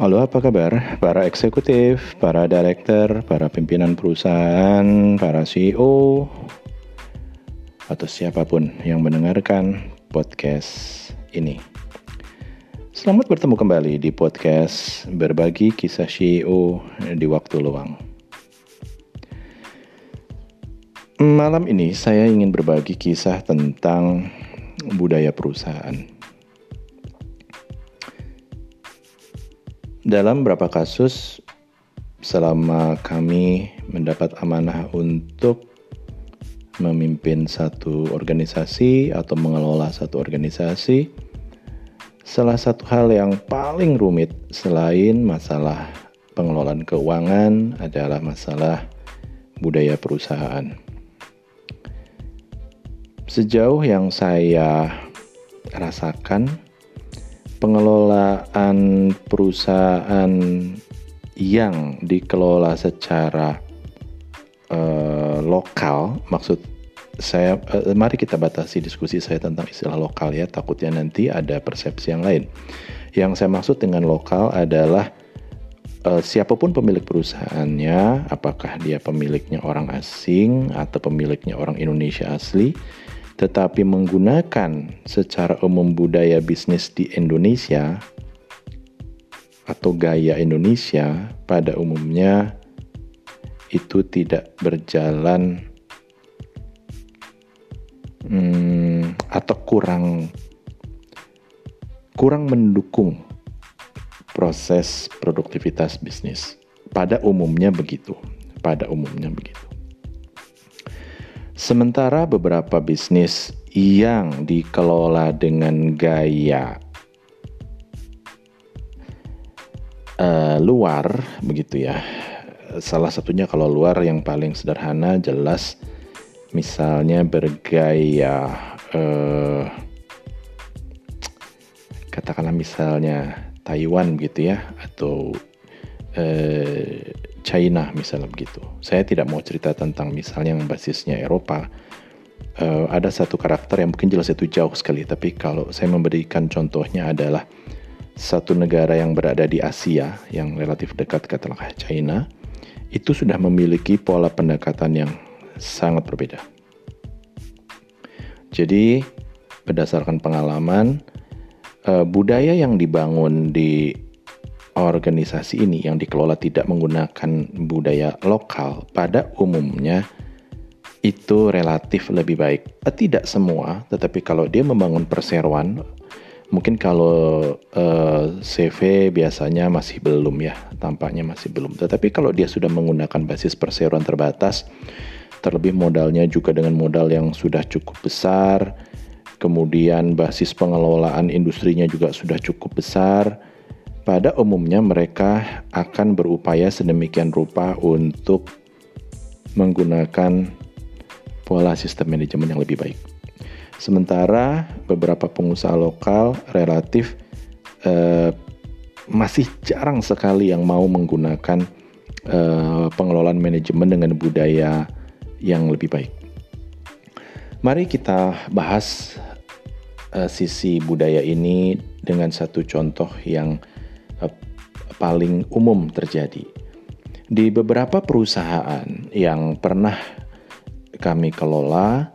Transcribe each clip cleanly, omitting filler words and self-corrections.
Halo, apa kabar? Para eksekutif, para director, para pimpinan perusahaan, para CEO, atau siapapun yang mendengarkan podcast ini. Selamat bertemu kembali di podcast Berbagi Kisah CEO di Waktu Luang. Malam ini saya ingin berbagi kisah tentang budaya perusahaan. Dalam beberapa kasus, selama kami mendapat amanah untuk memimpin satu organisasi atau mengelola satu organisasi, salah satu hal yang paling rumit selain masalah pengelolaan keuangan adalah masalah budaya perusahaan. Sejauh yang saya rasakan, pengelolaan perusahaan yang dikelola secara lokal, maksud saya, mari kita batasi diskusi saya tentang istilah lokal ya, takutnya nanti ada persepsi yang lain. Yang saya maksud dengan lokal adalah siapapun pemilik perusahaannya, apakah dia pemiliknya orang asing atau pemiliknya orang Indonesia asli, tetapi menggunakan secara umum budaya bisnis di Indonesia atau gaya Indonesia pada umumnya itu tidak berjalan atau kurang mendukung proses produktivitas bisnis. Pada umumnya begitu. Sementara beberapa bisnis yang dikelola dengan gaya luar, begitu ya. Salah satunya kalau luar yang paling sederhana jelas, misalnya bergaya, katakanlah misalnya Taiwan gitu ya, atau China misalnya begitu. Saya tidak mau cerita tentang misalnya yang basisnya Eropa. Ada satu karakter yang mungkin jelas itu jauh sekali, tapi kalau saya memberikan contohnya adalah satu negara yang berada di Asia yang relatif dekat, katakanlah China, itu sudah memiliki pola pendekatan yang sangat berbeda. Jadi berdasarkan pengalaman, budaya yang dibangun di organisasi ini yang dikelola tidak menggunakan budaya lokal pada umumnya itu relatif lebih baik. Tidak semua, tetapi kalau dia membangun perseroan, mungkin kalau CV biasanya masih belum ya, tampaknya masih belum. Tetapi kalau dia sudah menggunakan basis perseroan terbatas, terlebih modalnya juga dengan modal yang sudah cukup besar, kemudian basis pengelolaan industrinya juga sudah cukup besar, pada umumnya mereka akan berupaya sedemikian rupa untuk menggunakan pola sistem manajemen yang lebih baik. Sementara beberapa pengusaha lokal relatif masih jarang sekali yang mau menggunakan pengelolaan manajemen dengan budaya yang lebih baik. Mari kita bahas sisi budaya ini dengan satu contoh yang paling umum terjadi. Di beberapa perusahaan yang pernah kami kelola,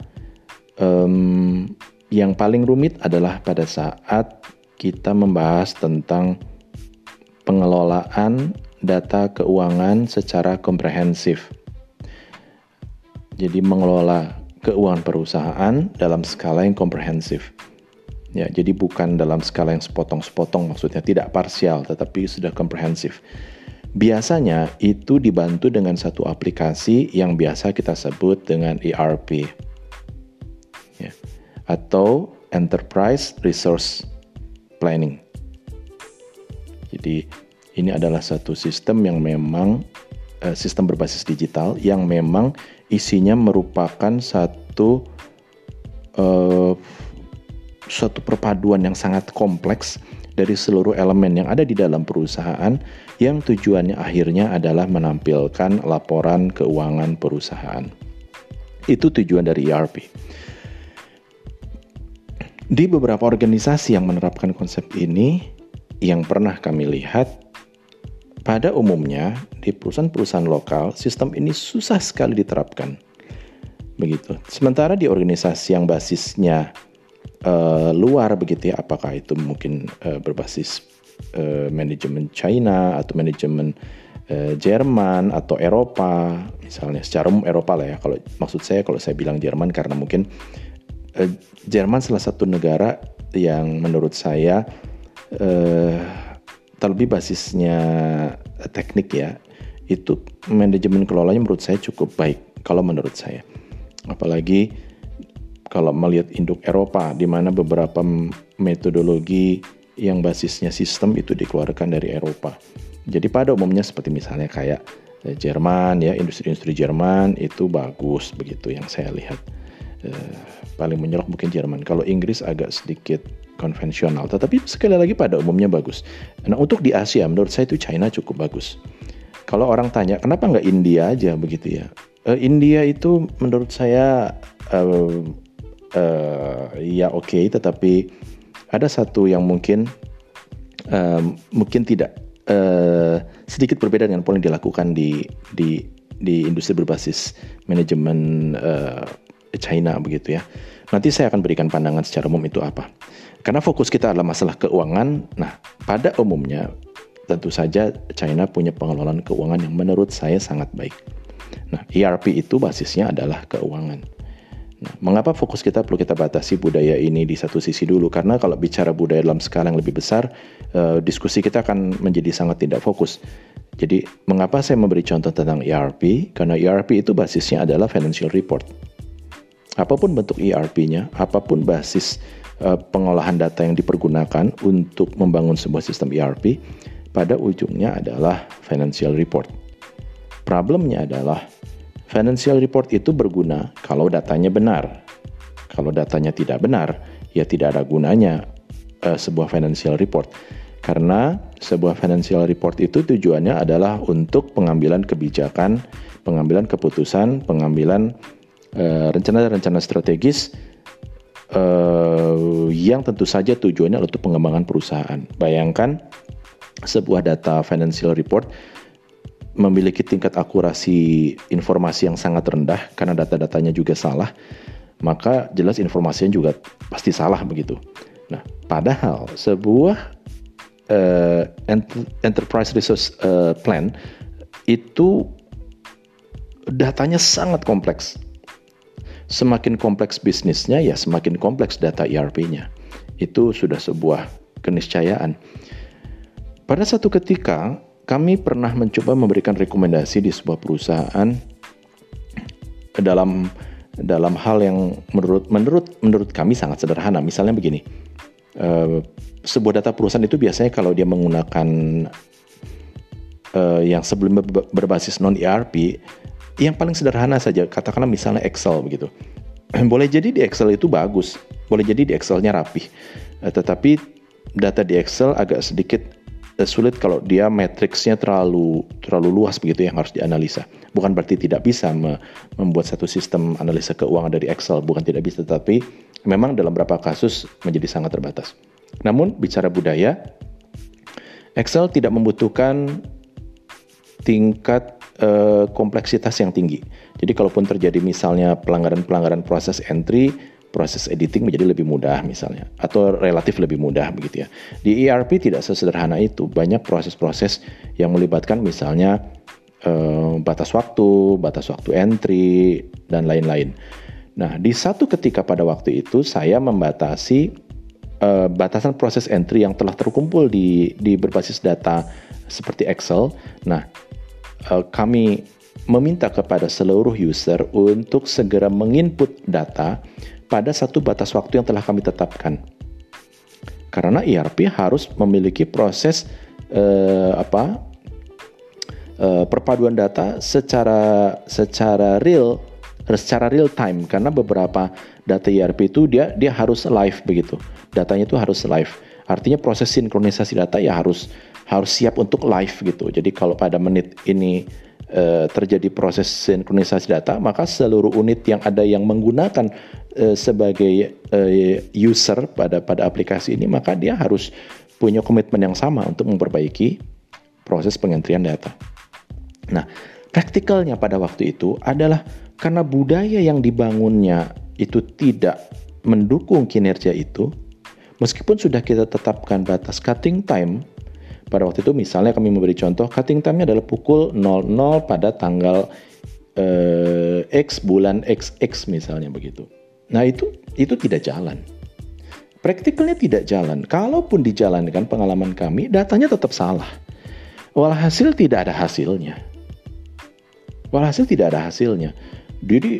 yang paling rumit adalah pada saat kita membahas tentang pengelolaan data keuangan secara komprehensif. Jadi mengelola keuangan perusahaan dalam skala yang komprehensif. Ya, jadi bukan dalam skala yang sepotong-sepotong, maksudnya tidak parsial, tetapi sudah komprehensif. Biasanya itu dibantu dengan satu aplikasi yang biasa kita sebut dengan ERP, ya, atau Enterprise Resource Planning. Jadi ini adalah satu sistem yang memang sistem berbasis digital yang memang isinya merupakan suatu perpaduan yang sangat kompleks dari seluruh elemen yang ada di dalam perusahaan, yang tujuannya akhirnya adalah menampilkan laporan keuangan perusahaan. Itu tujuan dari ERP. Di beberapa organisasi yang menerapkan konsep ini, yang pernah kami lihat, Pada umumnya, di perusahaan-perusahaan lokal, sistem ini susah sekali diterapkan. Begitu. Sementara di organisasi yang basisnya luar begitu ya, apakah itu mungkin berbasis manajemen China atau manajemen Jerman atau Eropa, misalnya secara umum Eropa lah ya. Kalau maksud saya, kalau saya bilang Jerman karena mungkin Jerman salah satu negara yang menurut saya terlebih basisnya teknik ya, itu manajemen kelolanya menurut saya cukup baik kalau menurut saya. Apalagi kalau melihat induk Eropa di mana beberapa metodologi yang basisnya sistem itu dikeluarkan dari Eropa. Jadi pada umumnya seperti misalnya kayak Jerman ya, industri-industri Jerman itu bagus begitu yang saya lihat. Paling menyorok mungkin Jerman. Kalau Inggris agak sedikit konvensional, tetapi sekali lagi pada umumnya bagus. Nah untuk di Asia menurut saya itu China cukup bagus. Kalau orang tanya kenapa nggak India aja begitu ya, India itu menurut saya ya oke, tetapi ada satu yang mungkin tidak sedikit berbeda dengan pola yang dilakukan di industri berbasis manajemen China begitu ya. Nanti saya akan berikan pandangan secara umum itu apa. Karena fokus kita adalah masalah keuangan. Nah, pada umumnya tentu saja China punya pengelolaan keuangan yang menurut saya sangat baik. Nah, ERP itu basisnya adalah keuangan. Nah, mengapa fokus kita perlu kita batasi budaya ini di satu sisi dulu? Karena kalau bicara budaya dalam skala yang lebih besar, diskusi kita akan menjadi sangat tidak fokus. Jadi, mengapa saya memberi contoh tentang ERP? Karena ERP itu basisnya adalah financial report. Apapun bentuk ERP-nya, apapun basis pengolahan data yang dipergunakan untuk membangun sebuah sistem ERP, pada ujungnya adalah financial report. Problemnya adalah financial report itu berguna kalau datanya benar. Kalau datanya tidak benar, ya tidak ada gunanya sebuah financial report. Karena sebuah financial report itu tujuannya adalah untuk pengambilan kebijakan, pengambilan keputusan, pengambilan rencana-rencana strategis yang tentu saja tujuannya untuk pengembangan perusahaan. Bayangkan sebuah data financial report memiliki tingkat akurasi informasi yang sangat rendah karena data-datanya juga salah, maka jelas informasinya juga pasti salah begitu. Nah, padahal sebuah Enterprise Resource Plan itu datanya sangat kompleks. Semakin kompleks bisnisnya, ya semakin kompleks data ERP-nya. Itu sudah sebuah keniscayaan. Pada satu ketika, kami pernah mencoba memberikan rekomendasi di sebuah perusahaan dalam hal yang menurut kami sangat sederhana. Misalnya begini, sebuah data perusahaan itu biasanya kalau dia menggunakan yang sebelumnya berbasis non-ERP, yang paling sederhana saja, katakanlah misalnya Excel begitu. Boleh jadi di Excel itu bagus, boleh jadi di Excel-nya rapih, tetapi data di Excel agak sedikit sulit kalau dia matriksnya terlalu luas begitu yang harus dianalisa. Bukan berarti tidak bisa membuat satu sistem analisa keuangan dari Excel, bukan tidak bisa, tetapi memang dalam beberapa kasus menjadi sangat terbatas. Namun bicara budaya, Excel tidak membutuhkan tingkat kompleksitas yang tinggi. Jadi kalaupun terjadi misalnya pelanggaran proses entry, proses editing menjadi lebih mudah misalnya, atau relatif lebih mudah begitu ya. Di ERP tidak sesederhana itu, banyak proses-proses yang melibatkan misalnya batas waktu entry dan lain-lain. Nah, di satu ketika pada waktu itu saya membatasi batasan proses entry yang telah terkumpul di berbasis data seperti Excel. Nah, kami meminta kepada seluruh user untuk segera menginput data pada satu batas waktu yang telah kami tetapkan. Karena ERP harus memiliki proses perpaduan data secara real time, karena beberapa data ERP itu dia harus live begitu. Datanya itu harus live. Artinya proses sinkronisasi data ya harus siap untuk live gitu. Jadi kalau pada menit ini terjadi proses sinkronisasi data, maka seluruh unit yang ada yang menggunakan sebagai user pada aplikasi ini, maka dia harus punya komitmen yang sama untuk memperbaiki proses pengentrian data. Nah, praktikalnya pada waktu itu adalah karena budaya yang dibangunnya itu tidak mendukung kinerja itu, meskipun sudah kita tetapkan batas cutting time, pada waktu itu misalnya kami memberi contoh, cutting time-nya adalah pukul 00 pada tanggal X bulan XX misalnya begitu. Nah itu tidak jalan. Praktikalnya tidak jalan. Kalaupun dijalankan pengalaman kami, datanya tetap salah. Walhasil tidak ada hasilnya. Jadi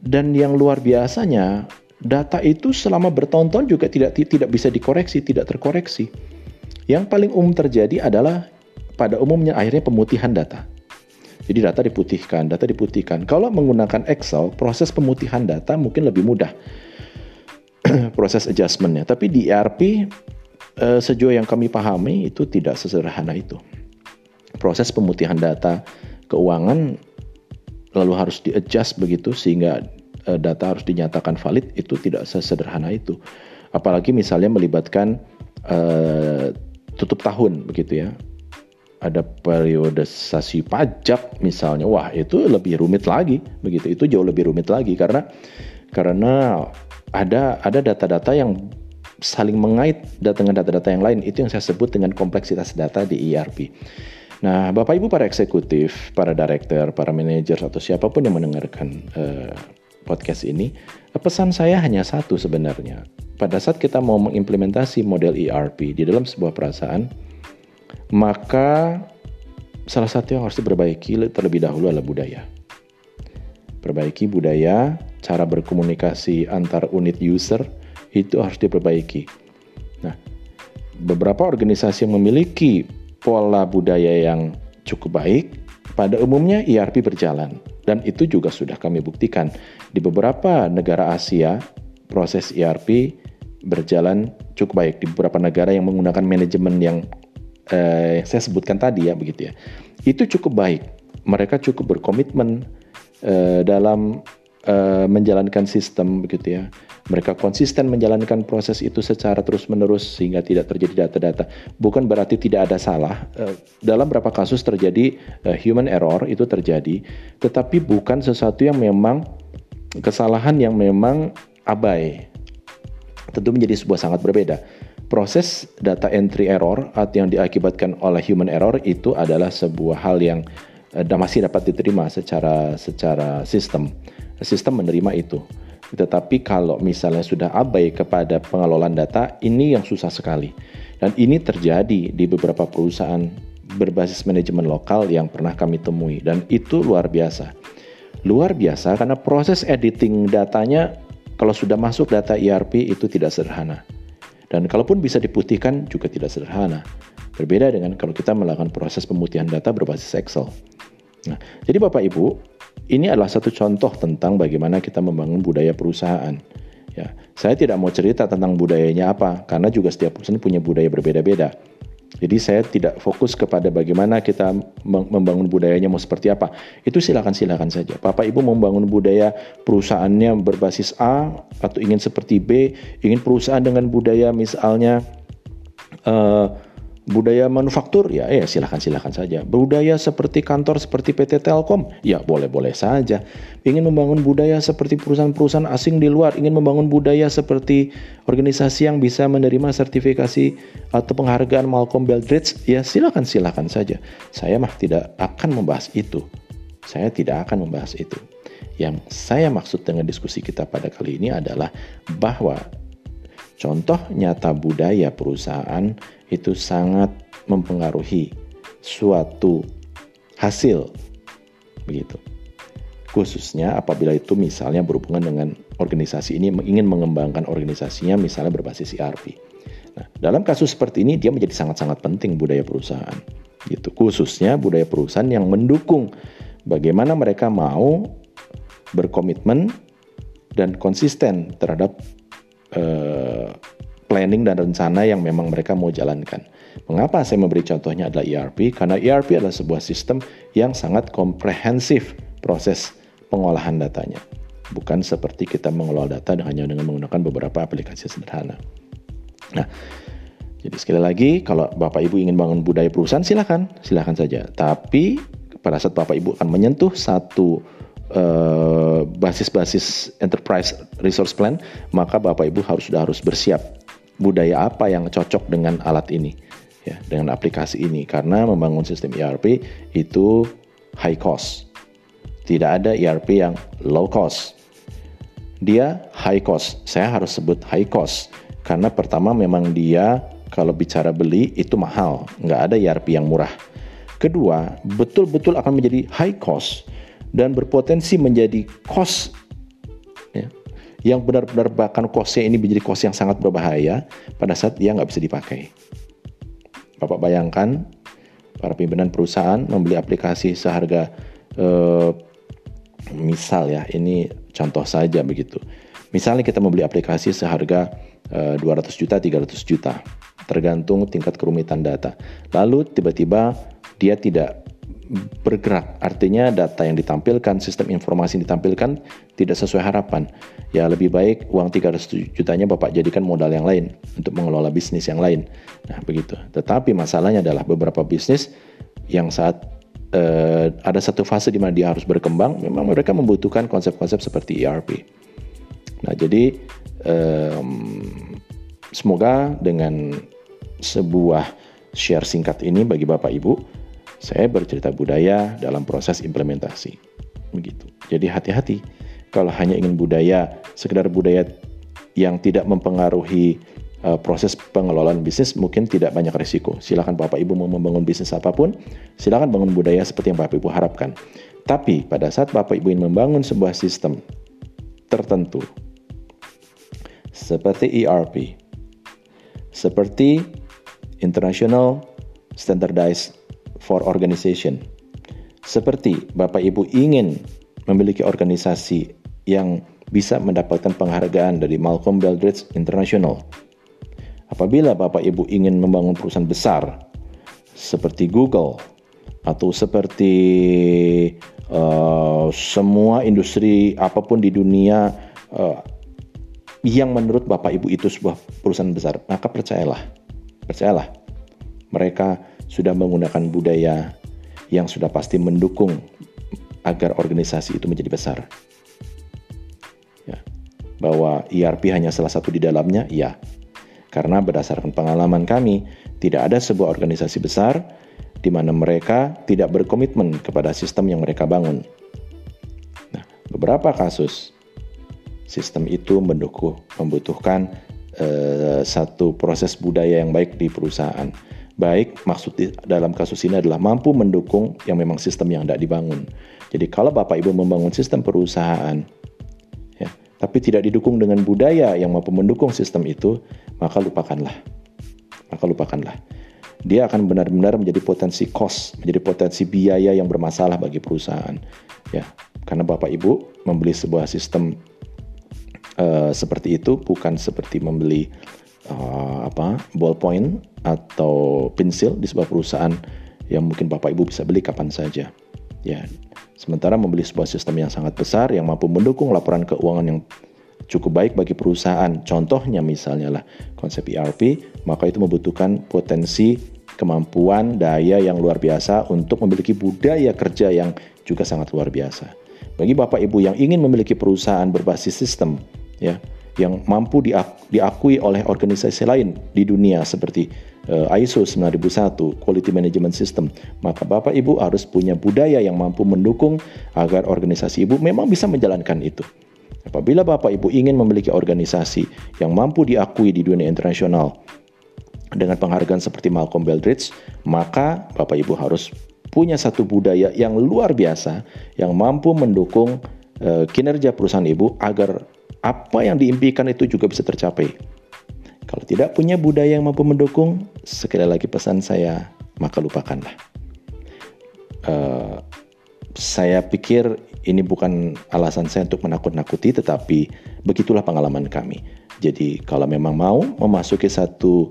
dan yang luar biasanya, data itu selama bertahun-tahun juga tidak bisa dikoreksi, tidak terkoreksi. Yang paling umum terjadi adalah pada umumnya akhirnya pemutihan data. Jadi data diputihkan. Kalau menggunakan Excel, proses pemutihan data mungkin lebih mudah proses adjustment-nya. Tapi di ERP, sejauh yang kami pahami, itu tidak sesederhana itu. Proses pemutihan data keuangan lalu harus di-adjust begitu sehingga data harus dinyatakan valid, itu tidak sesederhana itu. Apalagi misalnya melibatkan tutup tahun begitu ya. Ada periodisasi pajak misalnya, wah itu lebih rumit lagi begitu, itu jauh lebih rumit lagi karena ada data-data yang saling mengait dengan data-data yang lain, itu yang saya sebut dengan kompleksitas data di ERP. Nah, Bapak Ibu para eksekutif, para director, para manajer atau siapapun yang mendengarkan podcast ini, pesan saya hanya satu sebenarnya. Pada saat kita mau mengimplementasi model ERP di dalam sebuah perusahaan, maka salah satu yang harus diperbaiki terlebih dahulu adalah budaya. Perbaiki budaya, cara berkomunikasi antar unit user itu harus diperbaiki. Nah, beberapa organisasi yang memiliki pola budaya yang cukup baik, pada umumnya ERP berjalan. Dan itu juga sudah kami buktikan. Di beberapa negara Asia, proses ERP berjalan cukup baik. Di beberapa negara yang menggunakan manajemen yang saya sebutkan tadi ya begitu ya, itu cukup baik. Mereka cukup berkomitmen dalam menjalankan sistem begitu ya. Mereka konsisten menjalankan proses itu secara terus menerus sehingga tidak terjadi data-data. Bukan berarti tidak ada salah. Dalam beberapa kasus terjadi human error, itu terjadi, tetapi bukan sesuatu yang memang kesalahan yang memang abai. Tentu menjadi sebuah sangat berbeda. Proses data entry error atau yang diakibatkan oleh human error itu adalah sebuah hal yang masih dapat diterima secara sistem. Sistem menerima itu. Tetapi kalau misalnya sudah abai kepada pengelolaan data, ini yang susah sekali. Dan ini terjadi di beberapa perusahaan berbasis manajemen lokal yang pernah kami temui. Dan itu luar biasa. Luar biasa karena proses editing datanya kalau sudah masuk data ERP itu tidak sederhana. Dan kalaupun bisa diputihkan juga tidak sederhana. Berbeda dengan kalau kita melakukan proses pemutihan data berbasis Excel. Nah, jadi Bapak Ibu, ini adalah satu contoh tentang bagaimana kita membangun budaya perusahaan. Ya, saya tidak mau cerita tentang budayanya apa, karena juga setiap perusahaan punya budaya berbeda-beda. Jadi saya tidak fokus kepada bagaimana kita membangun budayanya mau seperti apa. Itu silakan saja. Bapak Ibu membangun budaya perusahaannya berbasis A atau ingin seperti B, ingin perusahaan dengan budaya misalnya budaya manufaktur, ya silakan saja. Budaya seperti kantor seperti PT Telkom, ya boleh-boleh saja. Ingin membangun budaya seperti perusahaan-perusahaan asing di luar, ingin membangun budaya seperti organisasi yang bisa menerima sertifikasi atau penghargaan Malcolm Baldrige, ya silakan saja. Saya mah tidak akan membahas itu. Yang saya maksud dengan diskusi kita pada kali ini adalah bahwa contoh nyata budaya perusahaan itu sangat mempengaruhi suatu hasil, begitu. Khususnya apabila itu misalnya berhubungan dengan organisasi ini ingin mengembangkan organisasinya misalnya berbasis ERP. Nah, dalam kasus seperti ini dia menjadi sangat-sangat penting budaya perusahaan, gitu. Khususnya budaya perusahaan yang mendukung bagaimana mereka mau berkomitmen dan konsisten terhadap planning dan rencana yang memang mereka mau jalankan. Mengapa saya memberi contohnya adalah ERP? Karena ERP adalah sebuah sistem yang sangat komprehensif proses pengolahan datanya. Bukan seperti kita mengelola data hanya dengan menggunakan beberapa aplikasi sederhana. Nah, Jadi sekali lagi, kalau Bapak Ibu ingin bangun budaya perusahaan, silakan saja. Tapi pada saat Bapak Ibu akan menyentuh satu basis-basis Enterprise Resource Plan, maka Bapak Ibu harus bersiap budaya apa yang cocok dengan alat ini, ya, dengan aplikasi ini. Karena membangun sistem ERP itu high cost. Tidak ada ERP yang low cost. Dia high cost. Saya harus sebut high cost karena pertama memang dia kalau bicara beli itu mahal, nggak ada ERP yang murah. Kedua, betul-betul akan menjadi high cost dan berpotensi menjadi cost, ya, yang benar-benar bahkan costnya ini menjadi cost yang sangat berbahaya pada saat dia nggak bisa dipakai. Bapak bayangkan para pimpinan perusahaan membeli aplikasi seharga misal ya, ini contoh saja begitu. Misalnya kita membeli aplikasi seharga 200 juta, 300 juta, tergantung tingkat kerumitan data. Lalu tiba-tiba dia tidak bergerak, artinya data yang ditampilkan, sistem informasi yang ditampilkan tidak sesuai harapan. Ya lebih baik uang 300 jutanya Bapak jadikan modal yang lain untuk mengelola bisnis yang lain. Nah begitu. Tetapi masalahnya adalah beberapa bisnis yang saat ada satu fase di mana dia harus berkembang, memang mereka membutuhkan konsep-konsep seperti ERP. Nah jadi semoga dengan sebuah share singkat ini bagi Bapak Ibu, saya bercerita budaya dalam proses implementasi. Begitu. Jadi hati-hati kalau hanya ingin budaya, sekedar budaya yang tidak mempengaruhi proses pengelolaan bisnis, mungkin tidak banyak resiko. Silakan Bapak Ibu mau membangun bisnis apapun, silakan bangun budaya seperti yang Bapak Ibu harapkan. Tapi pada saat Bapak Ibu ingin membangun sebuah sistem tertentu, seperti ERP, seperti International Standardized for Organization, seperti Bapak Ibu ingin memiliki organisasi yang bisa mendapatkan penghargaan dari Malcolm Baldrige International. Apabila Bapak Ibu ingin membangun perusahaan besar seperti Google atau seperti semua industri apapun di dunia yang menurut Bapak Ibu itu sebuah perusahaan besar, maka percayalah mereka sudah menggunakan budaya yang sudah pasti mendukung agar organisasi itu menjadi besar. Ya. Bahwa ERP hanya salah satu di dalamnya, ya. Karena berdasarkan pengalaman kami, tidak ada sebuah organisasi besar di mana mereka tidak berkomitmen kepada sistem yang mereka bangun. Nah, beberapa kasus sistem itu membutuhkan satu proses budaya yang baik di perusahaan. Baik, maksud dalam kasus ini adalah mampu mendukung yang memang sistem yang tidak dibangun. Jadi kalau Bapak Ibu membangun sistem perusahaan, ya, tapi tidak didukung dengan budaya yang mampu mendukung sistem itu, maka lupakanlah. Dia akan benar-benar menjadi potensi cost, menjadi potensi biaya yang bermasalah bagi perusahaan. Ya, karena Bapak Ibu membeli sebuah sistem seperti itu bukan seperti membeli ballpoint atau pensil di sebuah perusahaan yang mungkin Bapak Ibu bisa beli kapan saja, ya. Sementara membeli sebuah sistem yang sangat besar yang mampu mendukung laporan keuangan yang cukup baik bagi perusahaan, contohnya misalnya lah konsep ERP, maka itu membutuhkan potensi kemampuan daya yang luar biasa untuk memiliki budaya kerja yang juga sangat luar biasa. Bagi Bapak Ibu yang ingin memiliki perusahaan berbasis sistem, ya, yang mampu diakui oleh organisasi lain di dunia seperti ISO 9001, Quality Management System, maka Bapak Ibu harus punya budaya yang mampu mendukung agar organisasi Ibu memang bisa menjalankan itu. Apabila Bapak Ibu ingin memiliki organisasi yang mampu diakui di dunia internasional dengan penghargaan seperti Malcolm Baldrige, maka Bapak Ibu harus punya satu budaya yang luar biasa yang mampu mendukung kinerja perusahaan Ibu agar apa yang diimpikan itu juga bisa tercapai. Kalau tidak punya budaya yang mampu mendukung, sekali lagi pesan saya, maka lupakanlah. Saya pikir ini bukan alasan saya untuk menakut-nakuti, tetapi begitulah pengalaman kami. Jadi kalau memang mau memasuki satu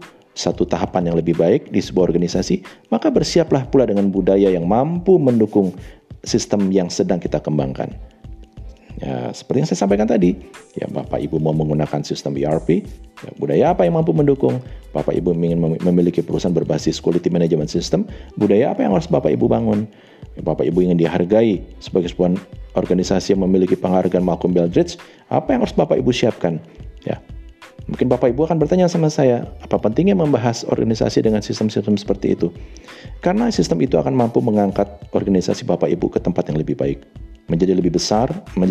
tahapan yang lebih baik di sebuah organisasi, maka bersiaplah pula dengan budaya yang mampu mendukung sistem yang sedang kita kembangkan. Ya, seperti yang saya sampaikan tadi, ya Bapak Ibu mau menggunakan sistem ERP, ya, budaya apa yang mampu mendukung? Bapak Ibu ingin memiliki perusahaan berbasis quality management system, budaya apa yang harus Bapak Ibu bangun? Ya, Bapak Ibu ingin dihargai sebagai sebuah organisasi yang memiliki penghargaan Malcolm Baldrige, apa yang harus Bapak Ibu siapkan? Ya, mungkin Bapak Ibu akan bertanya sama saya, apa pentingnya membahas organisasi dengan sistem-sistem seperti itu? Karena sistem itu akan mampu mengangkat organisasi Bapak Ibu ke tempat yang lebih baik. Menjadi lebih besar, dan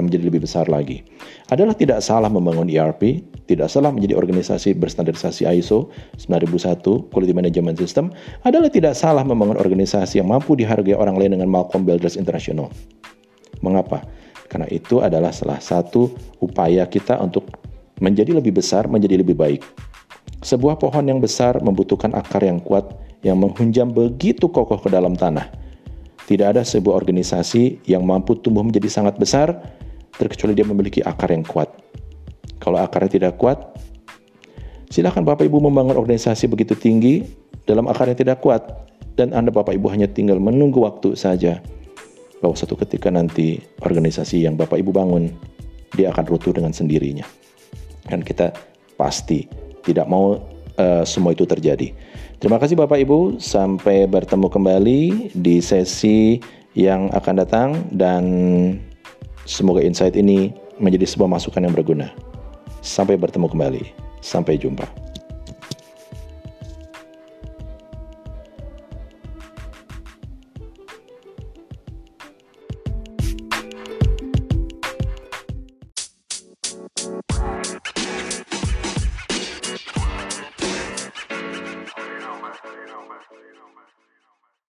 menjadi lebih besar lagi. Adalah tidak salah membangun ERP, tidak salah menjadi organisasi berstandarisasi ISO 9001, Quality Management System, adalah tidak salah membangun organisasi yang mampu dihargai orang lain dengan Malcolm Baldrige International. Mengapa? Karena itu adalah salah satu upaya kita untuk menjadi lebih besar, menjadi lebih baik. Sebuah pohon yang besar membutuhkan akar yang kuat, yang menghunjam begitu kokoh ke dalam tanah. Tidak ada sebuah organisasi yang mampu tumbuh menjadi sangat besar terkecuali dia memiliki akar yang kuat. Kalau akarnya tidak kuat, silakan Bapak Ibu membangun organisasi begitu tinggi dalam akarnya tidak kuat, dan Anda Bapak Ibu hanya tinggal menunggu waktu saja bahwa suatu ketika nanti organisasi yang Bapak Ibu bangun dia akan runtuh dengan sendirinya. Dan kita pasti tidak mau semua itu terjadi. Terima kasih Bapak Ibu, sampai bertemu kembali di sesi yang akan datang, dan semoga insight ini menjadi sebuah masukan yang berguna. Sampai bertemu kembali, sampai jumpa.